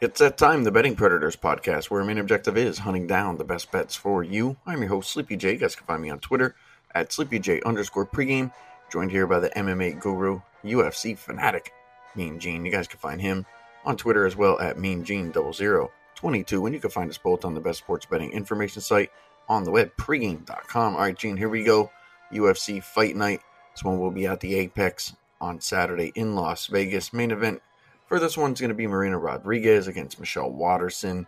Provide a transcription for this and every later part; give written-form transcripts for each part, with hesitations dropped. It's that time, the Betting Predators podcast, where our main objective is hunting down the best bets for you. I'm your host, Sleepy J. You guys can find me on Twitter at SleepyJ_pregame. Joined here by the MMA guru, UFC fanatic, Mean Gene. You guys can find him on Twitter as well at MeanGene0022. And you can find us both on the best sports betting information site on the web, pregame.com. All right, Gene, here we go. UFC Fight Night. This one will be at the Apex on Saturday in Las Vegas. Main event for this one's going to be Marina Rodriguez against Michelle Waterson.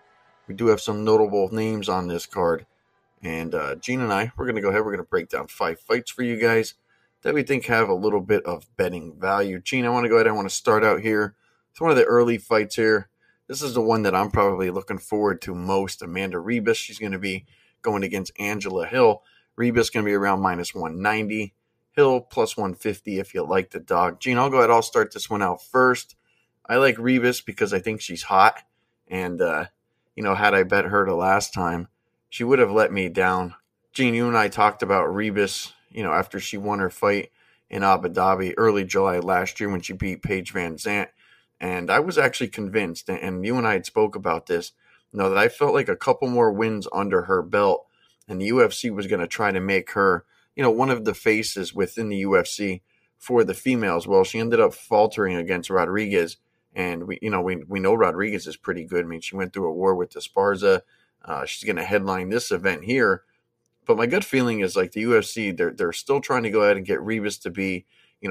We do have some notable names on this card. And Gene and I, we're going to go ahead. We're going to break down five fights for you guys that we think have a little bit of betting value. Gene, I want to go ahead. I want to start out here. It's one of the early fights here. This is the one that I'm probably looking forward to most. Amanda Ribas, she's going to be going against Angela Hill. Ribas going to be around minus 190. Hill plus 150 if you like the dog. Gene, I'll go ahead. I'll start this one out first. I like Ribas because I think she's hot, and, had I bet her the last time, she would have let me down. Gene, you and I talked about Ribas, after she won her fight in Abu Dhabi early July last year when she beat Paige VanZant, and I was actually convinced, and you and I had spoke about this, that I felt like a couple more wins under her belt, and the UFC was going to try to make her, one of the faces within the UFC for the females. Well, she ended up faltering against Rodriguez. And we know Rodriguez is pretty good. I mean, she went through a war with Esparza. She's going to headline this event here. But my gut feeling is like the UFC, they're still trying to go ahead and get Ribas to be,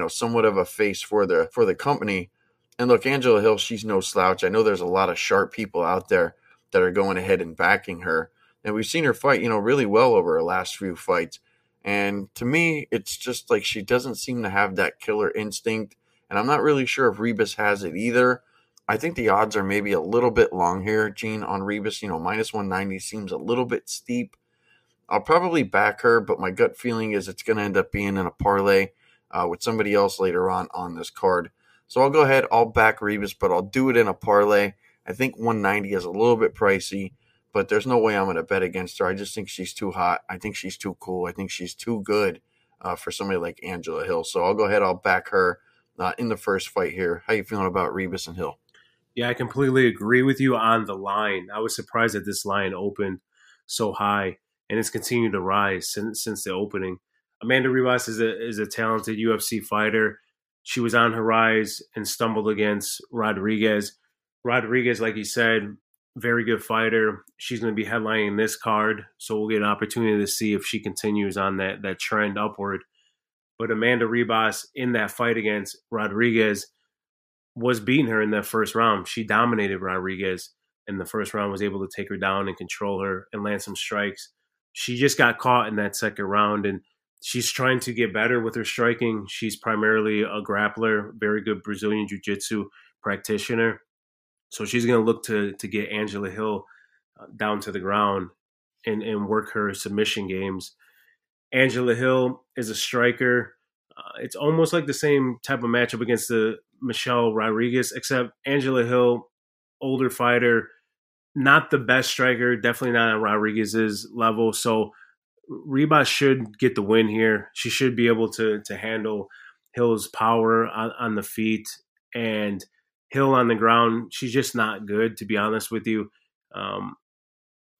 somewhat of a face for the company. And look, Angela Hill, she's no slouch. I know there's a lot of sharp people out there that are going ahead and backing her. And we've seen her fight, really well over her last few fights. And to me, it's just like she doesn't seem to have that killer instinct. And I'm not really sure if Ribas has it either. I think the odds are maybe a little bit long here, Gene, on Ribas. Minus 190 seems a little bit steep. I'll probably back her, but my gut feeling is it's going to end up being in a parlay with somebody else later on this card. So I'll go ahead, I'll back Ribas, but I'll do it in a parlay. I think 190 is a little bit pricey, but there's no way I'm going to bet against her. I just think she's too hot. I think she's too cool. I think she's too good for somebody like Angela Hill. So I'll go ahead, I'll back her. In the first fight here. How you feeling about Ribas and Hill? Yeah, I completely agree with you on the line. I was surprised that this line opened so high, and it's continued to rise since the opening. Amanda Ribas is a talented UFC fighter. She was on her rise and stumbled against Rodriguez. Rodriguez, like you said, very good fighter. She's going to be headlining this card, so we'll get an opportunity to see if she continues on that trend upward. But Amanda Ribas in that fight against Rodriguez was beating her in that first round. She dominated Rodriguez in the first round, was able to take her down and control her and land some strikes. She just got caught in that second round, and she's trying to get better with her striking. She's primarily a grappler, very good Brazilian jiu-jitsu practitioner. So she's going to look to get Angela Hill down to the ground and work her submission games. Angela Hill is a striker. It's almost like the same type of matchup against the Michelle Rodriguez, except Angela Hill, older fighter, not the best striker, definitely not on Rodriguez's level. So Ribas should get the win here. She should be able to handle Hill's power on the feet, and Hill on the ground, she's just not good, to be honest with you.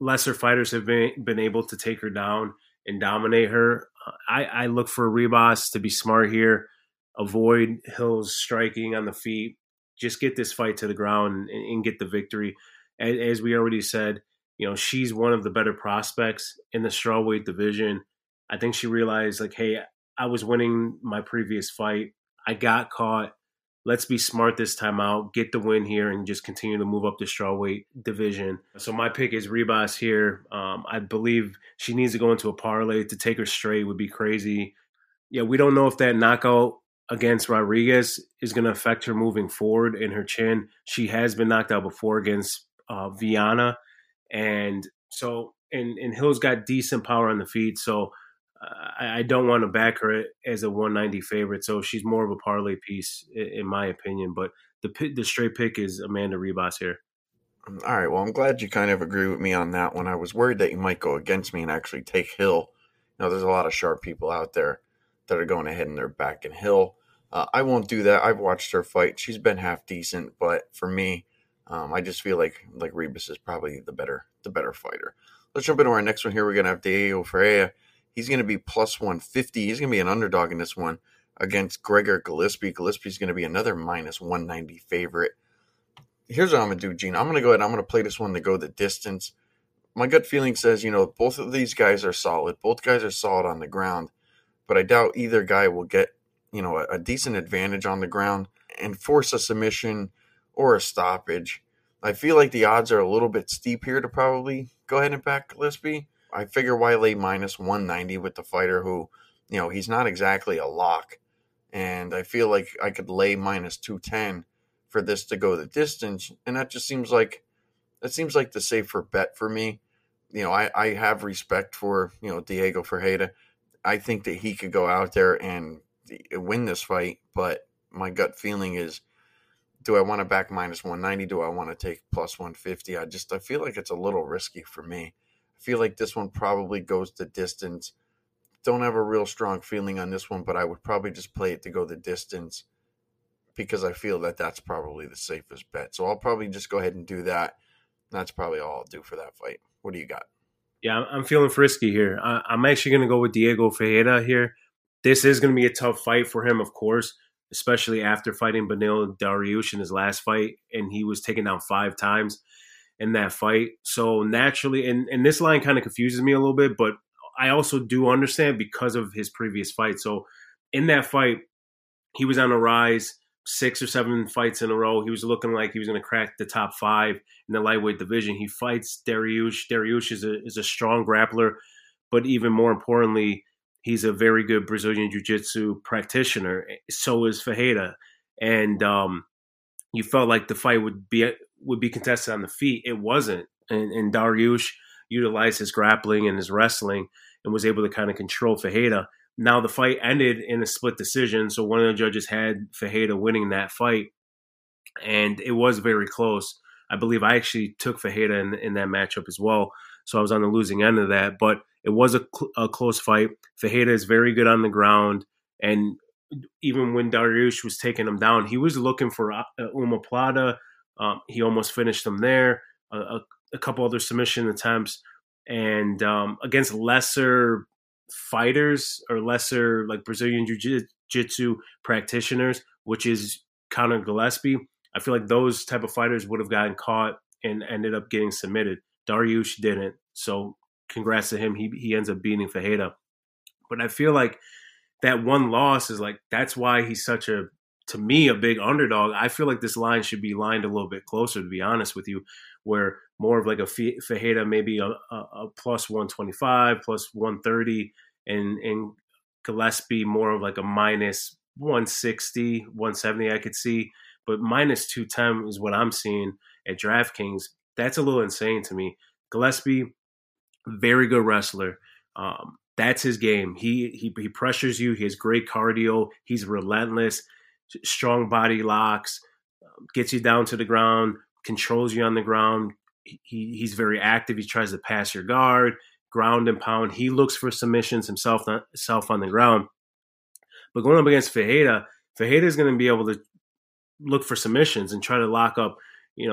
Lesser fighters have been able to take her down and dominate her. I look for Ribas to be smart here, avoid Hill's striking on the feet, just get this fight to the ground and get the victory. As we already said, she's one of the better prospects in the strawweight division. I think she realized, like, hey, I was winning my previous fight. I got caught. Let's be smart this time out, get the win here, and just continue to move up the strawweight division. So my pick is Ribas here. I believe she needs to go into a parlay. To take her straight would be crazy. Yeah, we don't know if that knockout against Rodriguez is going to affect her moving forward in her chin. She has been knocked out before against Viana. And so, and Hill's got decent power on the feet, so I don't want to back her as a 190 favorite, so she's more of a parlay piece, in my opinion. But the straight pick is Amanda Ribas here. All right, well, I'm glad you kind of agree with me on that one. I was worried that you might go against me and actually take Hill. There's a lot of sharp people out there that are going ahead and they're backing Hill. I won't do that. I've watched her fight. She's been half decent, but for me, I just feel like Ribas is probably the better fighter. Let's jump into our next one here. We're going to have Diego Freya. He's going to be plus 150. He's going to be an underdog in this one against Gregor Gillespie. Gillespie's going to be another minus 190 favorite. Here's what I'm going to do, Gene. I'm going to go ahead and I'm going to play this one to go the distance. My gut feeling says, both of these guys are solid. Both guys are solid on the ground, but I doubt either guy will get, a decent advantage on the ground and force a submission or a stoppage. I feel like the odds are a little bit steep here to probably go ahead and back Gillespie. I figure why lay minus 190 with the fighter who, he's not exactly a lock. And I feel like I could lay minus 210 for this to go the distance. And that just seems like, the safer bet for me. I have respect for, Diego Ferreira. I think that he could go out there and win this fight. But my gut feeling is, do I want to back minus 190? Do I want to take plus 150? I feel like it's a little risky for me. I feel like this one probably goes the distance. Don't have a real strong feeling on this one, but I would probably just play it to go the distance because I feel that that's probably the safest bet. So I'll probably just go ahead and do that. That's probably all I'll do for that fight. What do you got? Yeah, I'm feeling frisky here. I'm actually going to go with Diego Ferreira here. This is going to be a tough fight for him, of course, especially after fighting Benil Dariush in his last fight, and he was taken down 5 times in that fight. So naturally, and this line kind of confuses me a little bit, but I also do understand because of his previous fight. So in that fight, he was on a rise 6 or 7 fights in a row. He was looking like he was going to crack the top 5 in the lightweight division. He fights Dariush. Dariush is a strong grappler, but even more importantly, he's a very good Brazilian jiu-jitsu practitioner. So is Ferreira. And you felt like the fight would be contested on the feet. It wasn't. And Dariush utilized his grappling and his wrestling and was able to kind of control Ferreira. Now the fight ended in a split decision, so one of the judges had Ferreira winning that fight. And it was very close. I believe I actually took Ferreira in that matchup as well. So I was on the losing end of that. But it was a close fight. Ferreira is very good on the ground. And even when Dariush was taking him down, he was looking for Uma Plata. He almost finished him there. A couple other submission attempts. And against lesser fighters or lesser like Brazilian jiu-jitsu practitioners, which is Conor Gillespie, I feel like those type of fighters would have gotten caught and ended up getting submitted. Dariush didn't. So congrats to him. He ends up beating Ferreira. But I feel like that one loss is like, that's why he's such to me, a big underdog. I feel like this line should be lined a little bit closer, to be honest with you, where more of like a Ferreira, maybe a plus 125, plus 130, and Gillespie more of like a minus 160, 170 I could see. But minus 210 is what I'm seeing at DraftKings. That's a little insane to me. Gillespie, very good wrestler. That's his game. He pressures you. He has great cardio. He's relentless. Strong body locks, gets you down to the ground, controls you on the ground. He's very active. He tries to pass your guard, ground and pound. He looks for submissions himself on the ground. But going up against Ferreira is going to be able to look for submissions and try to lock up,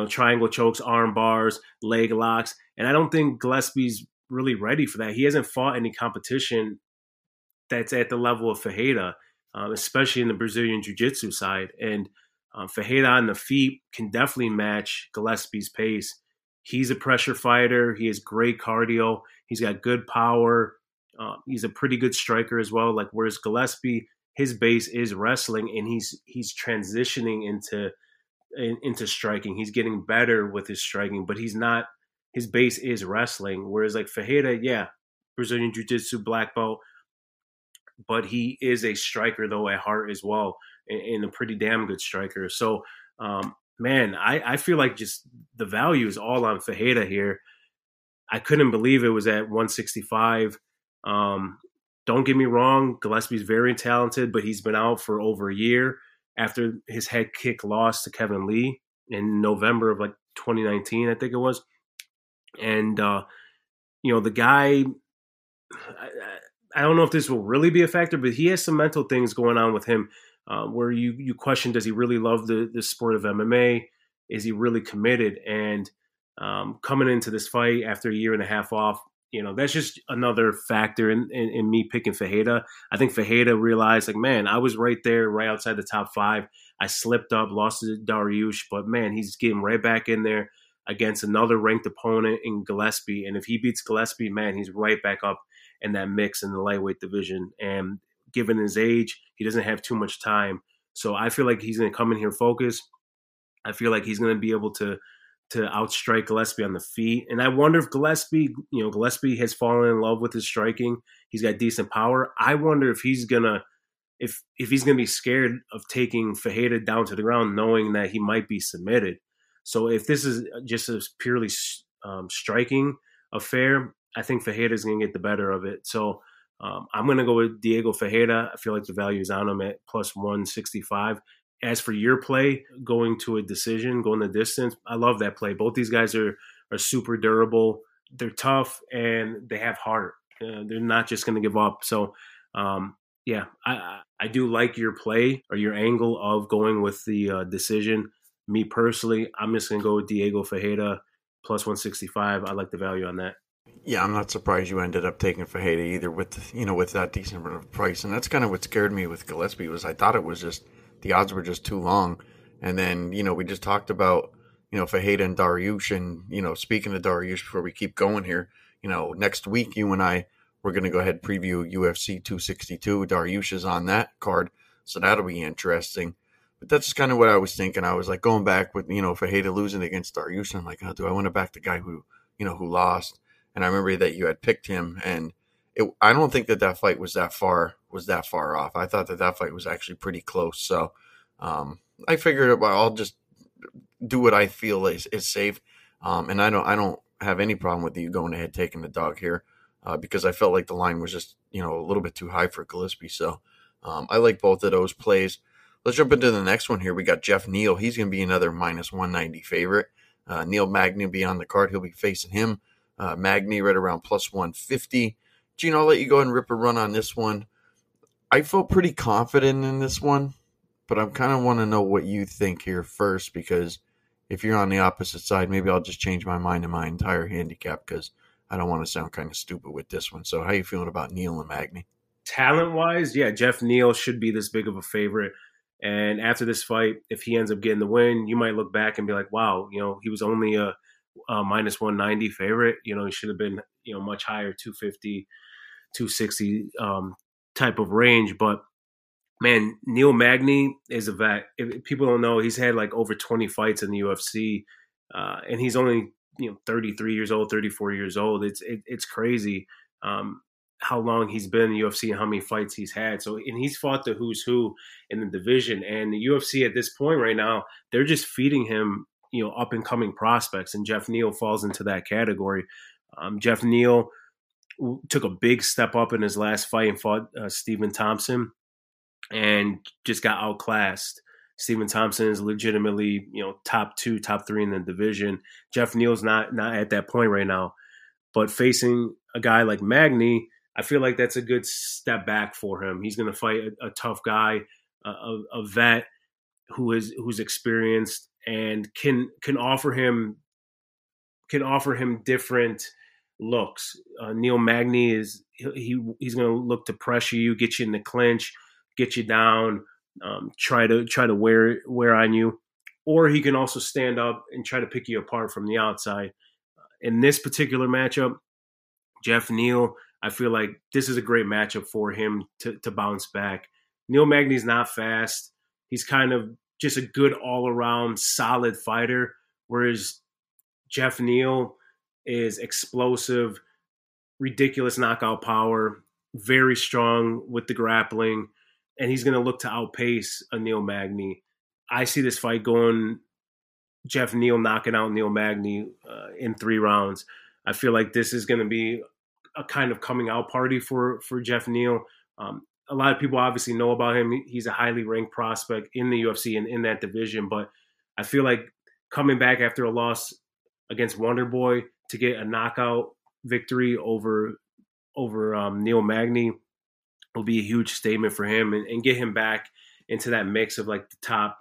triangle chokes, arm bars, leg locks. And I don't think Gillespie's really ready for that. He hasn't fought any competition that's at the level of Ferreira. Especially in the Brazilian jiu-jitsu side. And Ferreira on the feet can definitely match Gillespie's pace. He's a pressure fighter. He has great cardio. He's got good power. He's a pretty good striker as well. Like, whereas Gillespie, his base is wrestling, and he's transitioning into striking. He's getting better with his striking, but he's not. His base is wrestling. Whereas like Ferreira, yeah, Brazilian jiu-jitsu, black belt. But he is a striker, though, at heart as well, and a pretty damn good striker. So, I feel like just the value is all on Ferreira here. I couldn't believe it was at 165. Don't get me wrong. Gillespie's very talented, but he's been out for over a year after his head kick loss to Kevin Lee in November of 2019, I think it was. And, the guy I don't know if this will really be a factor, but he has some mental things going on with him where you question, does he really love the sport of MMA? is he really committed? And coming into this fight after a year and a half off, you know, that's just another factor in me picking Fajeda. I think Fajeda realized, like, man, I was right there, right outside the top five. I slipped up, lost to Dariush, but, man, he's getting right back in there against another ranked opponent in Gillespie. And if he beats Gillespie, man, he's right back up in that mix in the lightweight division. And given his age, he doesn't have too much time. So I feel like he's going to come in here focused. I feel like he's going to be able to outstrike Gillespie on the feet. And I wonder if Gillespie has fallen in love with his striking. He's got decent power. I wonder if he's going to, if he's going to be scared of taking Fajeda down to the ground, knowing that he might be submitted. So if this is just a purely striking affair, I think Fajeda is going to get the better of it. So I'm going to go with Diego Fajeda. I feel like the value is on him at plus 165. As for your play, going to a decision, going the distance, I love that play. Both these guys are super durable. They're tough, and they have heart. They're not just going to give up. So, I do like your play or your angle of going with the decision. Me personally, I'm just going to go with Diego Fajeda, plus 165. I like the value on that. Yeah, I'm not surprised you ended up taking Fajeda either with that decent amount of price. And that's kind of what scared me with Gillespie was I thought it was just the odds were just too long. And then, we just talked about, Fajeda and Dariush. And, speaking of Dariush before we keep going here, next week you and I, we're going to go ahead and preview UFC 262. Dariush is on that card. So that'll be interesting. But that's just kind of what I was thinking. I was like going back with, Fajeda losing against Dariush. I'm like, oh, do I want to back the guy who, who lost? And I remember that you had picked him, and I don't think that fight was that far off. I thought that fight was actually pretty close. So I figured I'll just do what I feel is safe. And I don't have any problem with you going ahead taking the dog here because I felt like the line was just a little bit too high for Gillespie. So I like both of those plays. Let's jump into the next one here. We got Jeff Neal. He's going to be another minus 190 favorite. Neil Magny will be on the card. He'll be facing him. Magny right around plus 150. Gene, I'll let you go ahead and rip a run on this one. I felt pretty confident in this one, but I kind of want to know what you think here first, because if you're on the opposite side, maybe I'll just change my mind in my entire handicap because I don't want to sound kind of stupid with this one. So how are you feeling about Neil and Magny? Talent-wise, yeah, Jeff Neal should be this big of a favorite. And after this fight, if he ends up getting the win, you might look back and be like, wow, he was only a minus 190 favorite. It should have been, much higher, 250, 260 type of range. But, man, Neil Magny is a vet. If people don't know, he's had like over 20 fights in the UFC, and he's only 33 years old, 34 years old. It's crazy how long he's been in the UFC and how many fights he's had. So, and he's fought the who's who in the division, and the UFC at this point right now, they're just feeding him up and coming prospects, and Jeff Neal falls into that category. Jeff Neal took a big step up in his last fight and fought Steven Thompson, and just got outclassed. Steven Thompson is legitimately, top two, top three in the division. Jeff Neal's not at that point right now, but facing a guy like Magny, I feel like that's a good step back for him. He's going to fight a tough guy, a vet who's experienced, and can offer him different looks. Neil Magny he's going to look to pressure you, get you in the clinch, get you down, try to wear on you, or he can also stand up and try to pick you apart from the outside. In this particular matchup, Jeff Neal, I feel like this is a great matchup for him to bounce back. Neil Magny's not fast. He's kind of just a good all-around solid fighter, whereas Jeff Neal is explosive, ridiculous knockout power, very strong with the grappling, and he's going to look to outpace a Neil Magny. I see this fight going Jeff Neal knocking out Neil Magny in three rounds. I feel like this is going to be a kind of coming out party for Jeff Neal. A lot of people obviously know about him. He's a highly ranked prospect in the UFC and in that division. But I feel like coming back after a loss against Wonder Boy to get a knockout victory over Neil Magny will be a huge statement for him and get him back into that mix of like the top,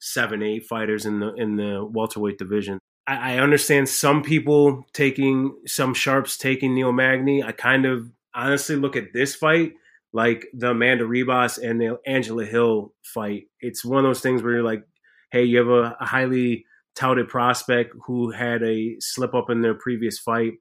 seven, eight fighters in the welterweight division. I understand some people taking Neil Magny. I kind of honestly look at this fight like the Amanda Ribas and the Angela Hill fight. It's one of those things where you're like, hey, you have a highly touted prospect who had a slip up in their previous fight,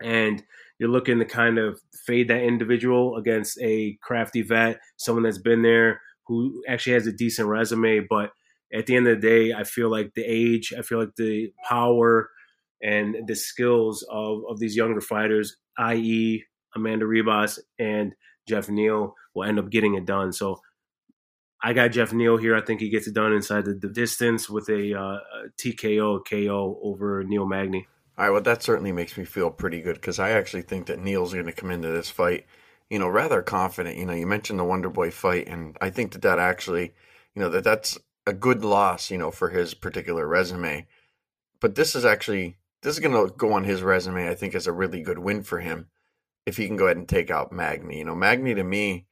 and you're looking to kind of fade that individual against a crafty vet, someone that's been there, who actually has a decent resume. But at the end of the day, I feel like the age, I feel like the power and the skills of these younger fighters, i.e. Amanda Ribas and Jeff Neal, will end up getting it done. So I got Jeff Neal here. I think he gets it done inside the distance with a TKO KO over Neil Magny. All right, well, that certainly makes me feel pretty good, because I actually think that Neil's going to come into this fight, you know, rather confident. You know, you mentioned the Wonder Boy fight, and I think that actually, you know, that's a good loss, you know, for his particular resume. But this is going to go on his resume, I think, as a really good win for him if he can go ahead and take out Magny. You know, Magny to me,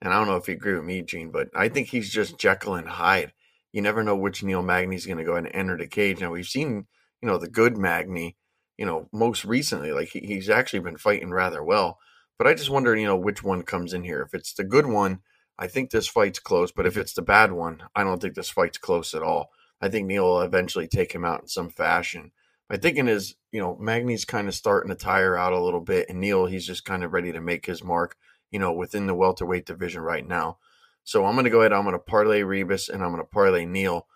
and I don't know if you agree with me, Gene, but I think he's just Jekyll and Hyde. You never know which Neil Magny's going to go ahead and enter the cage. Now, we've seen, you know, the good Magny, you know, most recently, like he's actually been fighting rather well. But I just wonder, you know, which one comes in here. If it's the good one, I think this fight's close. But if it's the bad one, I don't think this fight's close at all. I think Neil will eventually take him out in some fashion. My thinking is, you know, Magny's kind of starting to tire out a little bit, and Neil, he's just kind of ready to make his mark, you know, within the welterweight division right now. So I'm going to go ahead, I'm going to parlay Ribas, and I'm going to parlay Neil,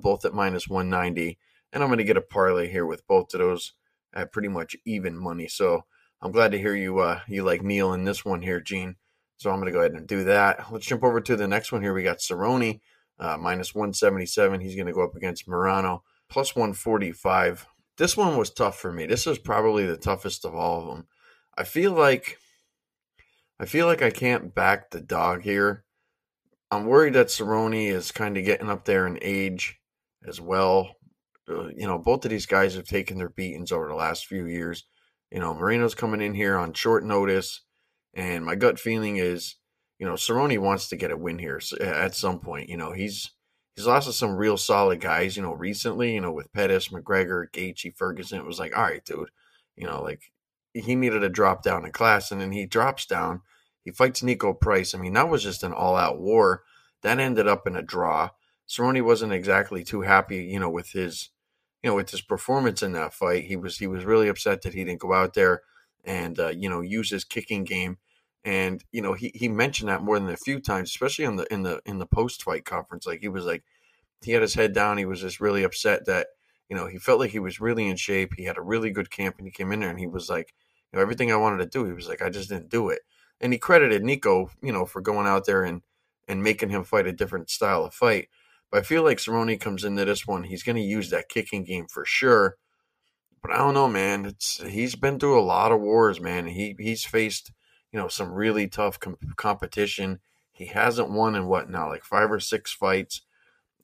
both at -190. And I'm going to get a parlay here with both of those at pretty much even money. So I'm glad to hear you like Neil in this one here, Gene. So I'm going to go ahead and do that. Let's jump over to the next one here. We got Cerrone, -177. He's going to go up against Morono, +145. This one was tough for me. This is probably the toughest of all of them. I feel like I can't back the dog here. I'm worried that Cerrone is kind of getting up there in age as well. You know, both of these guys have taken their beatings over the last few years. You know, Moreno's coming in here on short notice, and my gut feeling is, you know, Cerrone wants to get a win here at some point. You know, he's lost to some real solid guys, you know, recently, you know, with Pettis, McGregor, Gaethje, Ferguson. It was like, all right, dude, you know, like he needed to drop down in class, and then he drops down. He fights Nico Price. I mean, that was just an all-out war. That ended up in a draw. Cerrone wasn't exactly too happy, you know, with his performance in that fight. He was really upset that he didn't go out there and, you know, use his kicking game. And, you know, he mentioned that more than a few times, especially on in the post-fight conference. Like, he was like, he had his head down. He was just really upset that, you know, he felt like he was really in shape. He had a really good camp, and he came in there and he was like, you know, everything I wanted to do, he was like, I just didn't do it. And he credited Nico, you know, for going out there and making him fight a different style of fight. But I feel like Cerrone comes into this one, he's going to use that kicking game for sure. But I don't know, man. He's been through a lot of wars, man. He's faced, you know, some really tough competition. He hasn't won in what now, like 5 or 6 fights.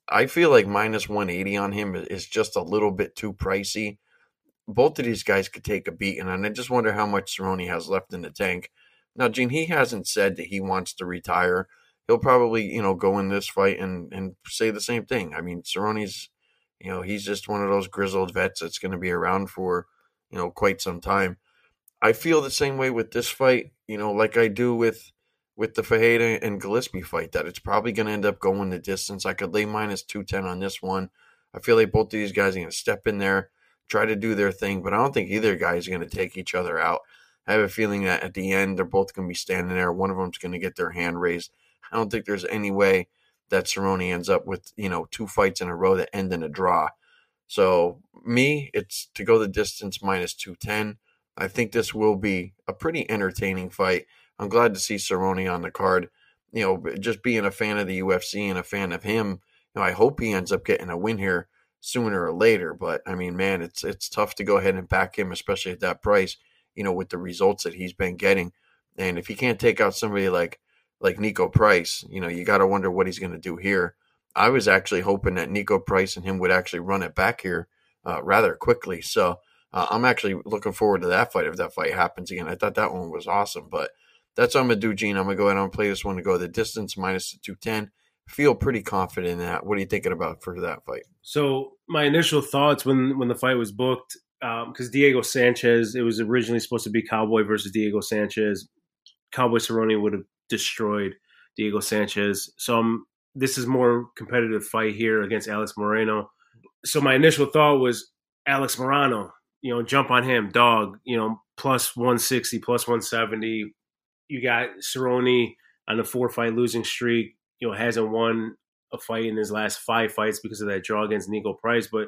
I feel like -180 on him is just a little bit too pricey. Both of these guys could take a beating, and I just wonder how much Cerrone has left in the tank. Now, Gene, he hasn't said that he wants to retire. He'll probably, you know, go in this fight and say the same thing. I mean, Cerrone's, you know, he's just one of those grizzled vets that's going to be around for, you know, quite some time. I feel the same way with this fight, you know, like I do with the Fajeda and Gillespie fight, that it's probably going to end up going the distance. I could lay -210 on this one. I feel like both of these guys are going to step in there, try to do their thing, but I don't think either guy is going to take each other out. I have a feeling that at the end, they're both going to be standing there. One of them's going to get their hand raised. I don't think there's any way that Cerrone ends up with, you know, 2 fights in a row that end in a draw. So me, it's to go the distance -210. I think this will be a pretty entertaining fight. I'm glad to see Cerrone on the card. You know, just being a fan of the UFC and a fan of him, you know, I hope he ends up getting a win here sooner or later. But I mean, man, it's tough to go ahead and back him, especially at that price, you know, with the results that he's been getting. And if he can't take out somebody like Nico Price, you know, you got to wonder what he's going to do here. I was actually hoping that Nico Price and him would actually run it back here rather quickly. So I'm actually looking forward to that fight if that fight happens again. I thought that one was awesome, but that's what I'm going to do, Gene. I'm going to go ahead and play this one to go the distance, -210. feel pretty confident in that. What are you thinking about for that fight? So my initial thoughts when the fight was booked, because Diego Sanchez, it was originally supposed to be Cowboy versus Diego Sanchez. Cowboy Cerrone would have destroyed Diego Sanchez. So this is more competitive fight here against Alex Morono. So my initial thought was Alex Morono, you know, jump on him, dog, you know, plus 160, plus 170. You got Cerrone on the 4-fight losing streak, you know, hasn't won a fight in his last 5 fights because of that draw against Nico Price. But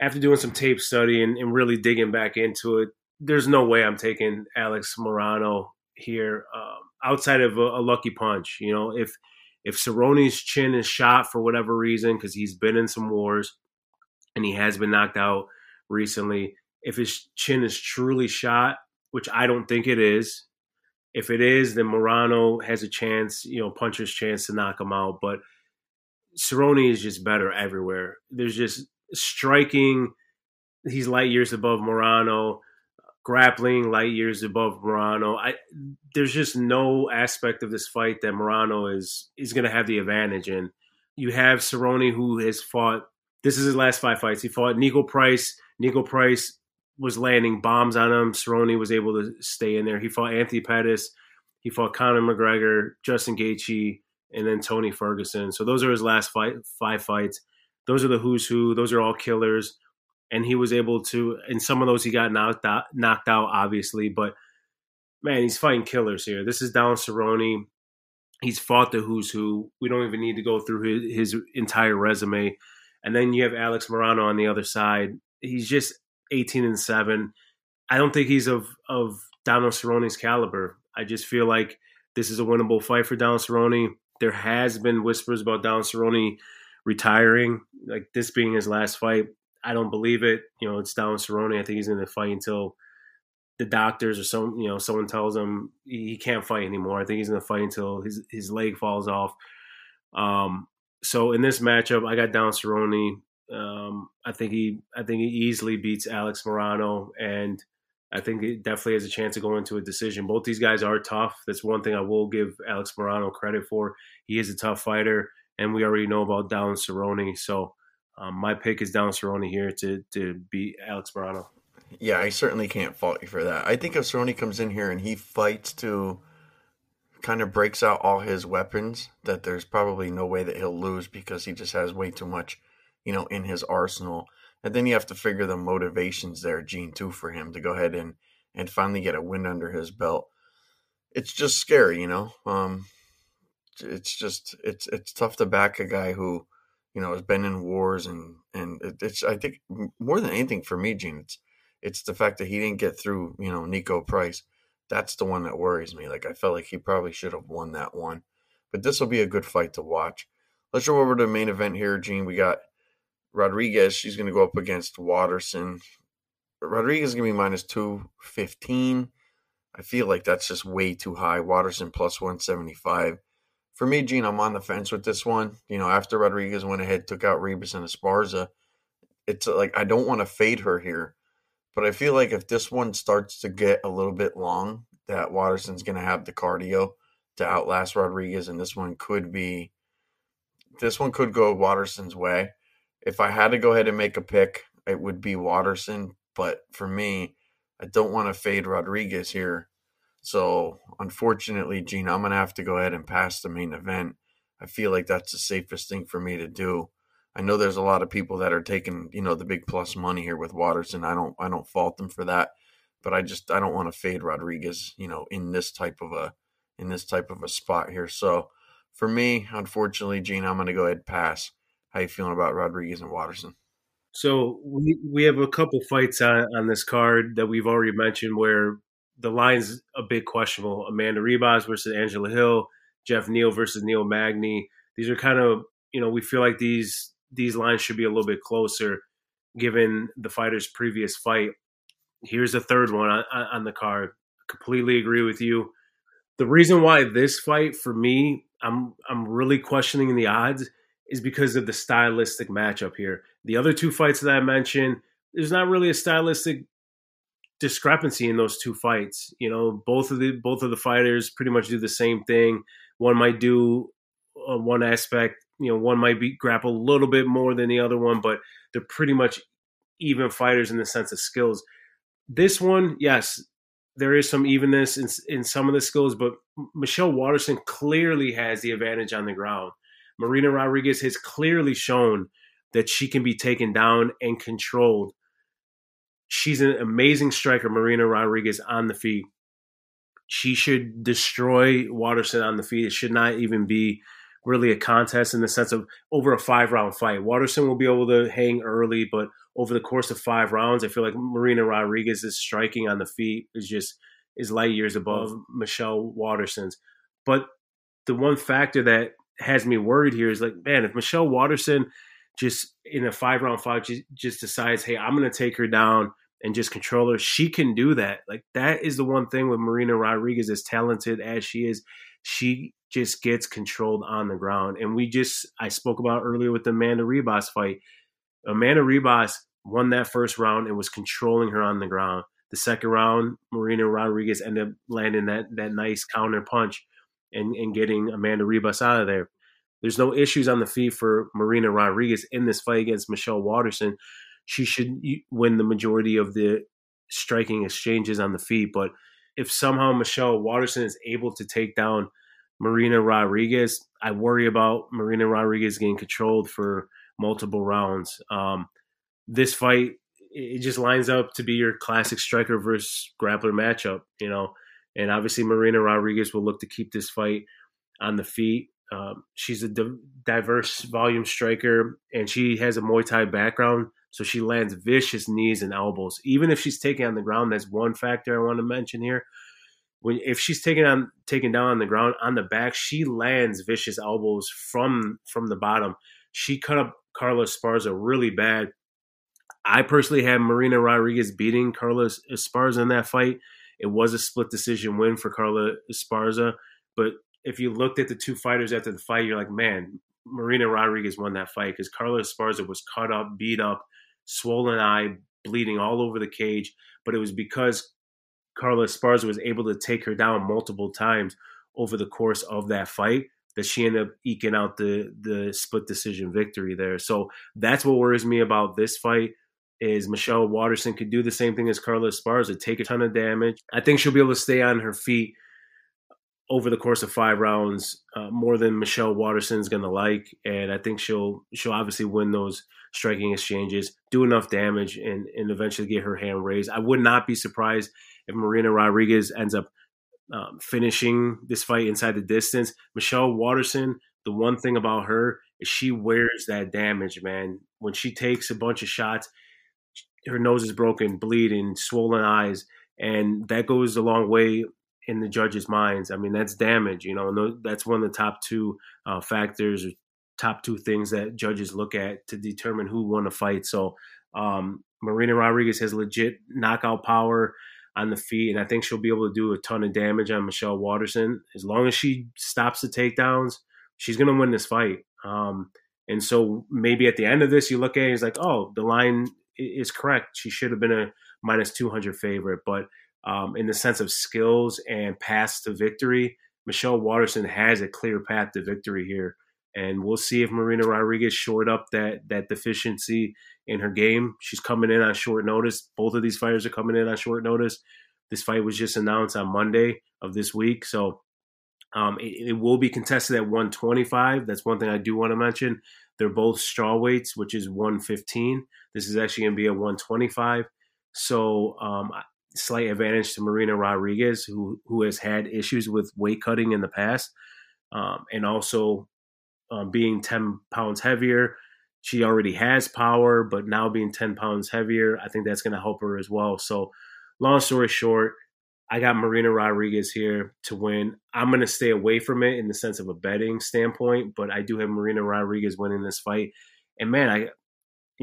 after doing some tape study and really digging back into it, there's no way I'm taking Alex Morono here outside of a lucky punch. You know, if Cerrone's chin is shot for whatever reason, because he's been in some wars and he has been knocked out recently, if his chin is truly shot, which I don't think it is, if it is, then Morono has a chance, you know, puncher's chance to knock him out. But Cerrone is just better everywhere. There's just striking, he's light years above Morono. Grappling, light years above Morono. There's just no aspect of this fight that Morono is going to have the advantage in. You have Cerrone, who has fought, this is his last 5 fights. He fought Nico Price. Nico Price was landing bombs on him. Cerrone was able to stay in there. He fought Anthony Pettis. He fought Conor McGregor, Justin Gaethje, and then Tony Ferguson. So those are his last 5 fights. Those are the who's who. Those are all killers. And he was able to, in some of those he got knocked out, obviously. But, man, he's fighting killers here. This is Donald Cerrone. He's fought the who's who. We don't even need to go through his entire resume. And then you have Alex Morono on the other side. He's just 18-7. I don't think he's of Donald Cerrone's caliber. I just feel like this is a winnable fight for Donald Cerrone. There has been whispers about Donald Cerrone retiring, like this being his last fight. I don't believe it. You know, it's Donald Cerrone. I think he's going to fight until the doctors or someone tells him he can't fight anymore. I think he's going to fight until his leg falls off. So in this matchup, I got Donald Cerrone. I think he easily beats Alex Morono, and I think it definitely has a chance to go into a decision. Both these guys are tough. That's one thing I will give Alex Morono credit for. He is a tough fighter, and we already know about Donald Cerrone. So. My pick is Donald Cerrone here to beat Alex Morono. Yeah, I certainly can't fault you for that. I think if Cerrone comes in here and he fights to kind of breaks out all his weapons, that there's probably no way that he'll lose because he just has way too much, you know, in his arsenal. And then you have to figure the motivations there, Gene, too, for him to go ahead and finally get a win under his belt. It's just scary, you know. It's tough to back a guy who, you know, has been in wars and it's, I think more than anything for me, Gene, it's the fact that he didn't get through, you know, Nico Price. That's the one that worries me. Like, I felt like he probably should have won that one, but this will be a good fight to watch. Let's go over to the main event here, Gene. We got Rodriguez. She's going to go up against Waterson. Rodriguez is going to be minus 215. I feel like that's just way too high. Waterson plus 175. For me, Gene, I'm on the fence with this one. You know, after Rodriguez went ahead, took out Ribas and Esparza, it's like I don't want to fade her here. But I feel like if this one starts to get a little bit long, that Waterson's going to have the cardio to outlast Rodriguez, and this one could go Waterson's way. If I had to go ahead and make a pick, it would be Waterson. But for me, I don't want to fade Rodriguez here. So, unfortunately, Gene, I'm going to have to go ahead and pass the main event. I feel like that's the safest thing for me to do. I know there's a lot of people that are taking, you know, the big plus money here with Waterson. I don't fault them for that, but I don't want to fade Rodriguez, you know, in this type of a spot here. So, for me, unfortunately, Gene, I'm going to go ahead and pass. How you feeling about Rodriguez and Waterson? So, we have a couple fights on this card that we've already mentioned where the line's a bit questionable. Amanda Ribas versus Angela Hill, Jeff Neal versus Neil Magny. These are kind of, you know, we feel like these lines should be a little bit closer given the fighter's previous fight. Here's the third one on the card. Completely agree with you. The reason why this fight, for me, I'm really questioning the odds is because of the stylistic matchup here. The other 2 fights that I mentioned, there's not really a stylistic discrepancy in those 2 fights. You know, both of the fighters pretty much do the same thing. One might do one aspect, you know, one might be grapple a little bit more than the other one, but they're pretty much even fighters in the sense of skills. This one, yes, there is some evenness in some of the skills, but Michelle Waterson clearly has the advantage on the ground. Marina Rodriguez has clearly shown that she can be taken down and controlled. She's an amazing striker, Marina Rodriguez, on the feet. She should destroy Waterson on the feet. It should not even be really a contest in the sense of over a 5-round fight. Waterson will be able to hang early, but over the course of 5 rounds, I feel like Marina Rodriguez's striking on the feet is light years above Michelle Waterson's. But the one factor that has me worried here is, like, man, if Michelle Waterson just in a 5-round fight just decides, hey, I'm going to take her down and just control her, she can do that. Like, that is the one thing with Marina Rodriguez, as talented as she is, she just gets controlled on the ground. And I spoke about earlier with the Amanda Ribas fight. Amanda Ribas won that first round and was controlling her on the ground. The second round, Marina Rodriguez ended up landing that nice counter punch and getting Amanda Ribas out of there. There's no issues on the feet for Marina Rodriguez in this fight against Michelle Waterson. She should win the majority of the striking exchanges on the feet. But if somehow Michelle Waterson is able to take down Marina Rodriguez, I worry about Marina Rodriguez getting controlled for multiple rounds. This fight, it just lines up to be your classic striker versus grappler matchup, you know. And obviously Marina Rodriguez will look to keep this fight on the feet. She's a diverse volume striker, and she has a Muay Thai background, so she lands vicious knees and elbows. Even if she's taking on the ground, that's one factor I want to mention here. If she's taken down on the ground, on the back, she lands vicious elbows from the bottom. She cut up Carla Esparza really bad. I personally had Marina Rodriguez beating Carla Esparza in that fight. It was a split decision win for Carla Esparza, but if you looked at the two fighters after the fight, you're like, man, Marina Rodriguez won that fight because Carla Esparza was cut up, beat up, swollen eye, bleeding all over the cage. But it was because Carla Esparza was able to take her down multiple times over the course of that fight that she ended up eking out the split decision victory there. So that's what worries me about this fight is Michelle Waterson could do the same thing as Carla Esparza, take a ton of damage. I think she'll be able to stay on her feet over the course of 5 rounds, more than Michelle Waterson's going to like. And I think she'll obviously win those striking exchanges, do enough damage, and eventually get her hand raised. I would not be surprised if Marina Rodriguez ends up finishing this fight inside the distance. Michelle Waterson, the one thing about her is she wears that damage, man. When she takes a bunch of shots, her nose is broken, bleeding, swollen eyes, and that goes a long way in the judges' minds. I mean, that's damage, you know, and that's one of the top two factors or top two things that judges look at to determine who won a fight. So Marina Rodriguez has legit knockout power on the feet, and I think she'll be able to do a ton of damage on Michelle Waterson. As long as she stops the takedowns, she's going to win this fight. And so maybe at the end of this, you look at it and it's like, oh, the line is correct. She should have been a minus 200 favorite, but in the sense of skills and paths to victory, Michelle Waterson has a clear path to victory here. And we'll see if Marina Rodriguez shored up that deficiency in her game. She's coming in on short notice. Both of these fighters are coming in on short notice. This fight was just announced on Monday of this week. So it will be contested at 125. That's one thing I do want to mention. They're both strawweights, which is 115. This is actually going to be at 125. So slight advantage to Marina Rodriguez, who has had issues with weight cutting in the past, and also being 10 pounds heavier. She already has power, but now being 10 pounds heavier, I think that's going to help her as well. So long story short, I got Marina Rodriguez here to win. I'm going to stay away from it in the sense of a betting standpoint, but I do have Marina Rodriguez winning this fight. And man,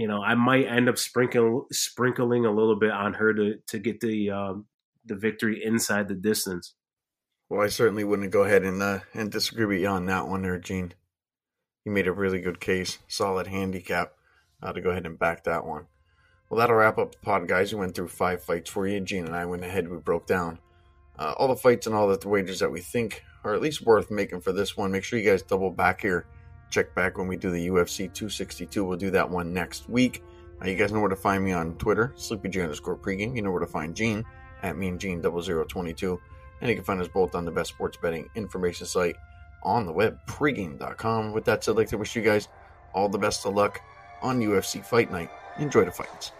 I might end up sprinkling a little bit on her to get the victory inside the distance. Well, I certainly wouldn't go ahead and disagree with you on that one there, Gene. You made a really good case, solid handicap to go ahead and back that one. Well, that'll wrap up the pod, guys. We went through 5 fights for you. Gene and I went ahead. We broke down all the fights and all the wagers that we think or at least worth making for this one. Make sure you guys double back here. Check back when we do the UFC 262. We'll do that one next week. You guys know where to find me on Twitter, SleepyJ_pregame. You know where to find Gene at MeanGene0022. And you can find us both on the best sports betting information site on the web, pregame.com. With that said, I'd like to wish you guys all the best of luck on UFC Fight Night. Enjoy the fights.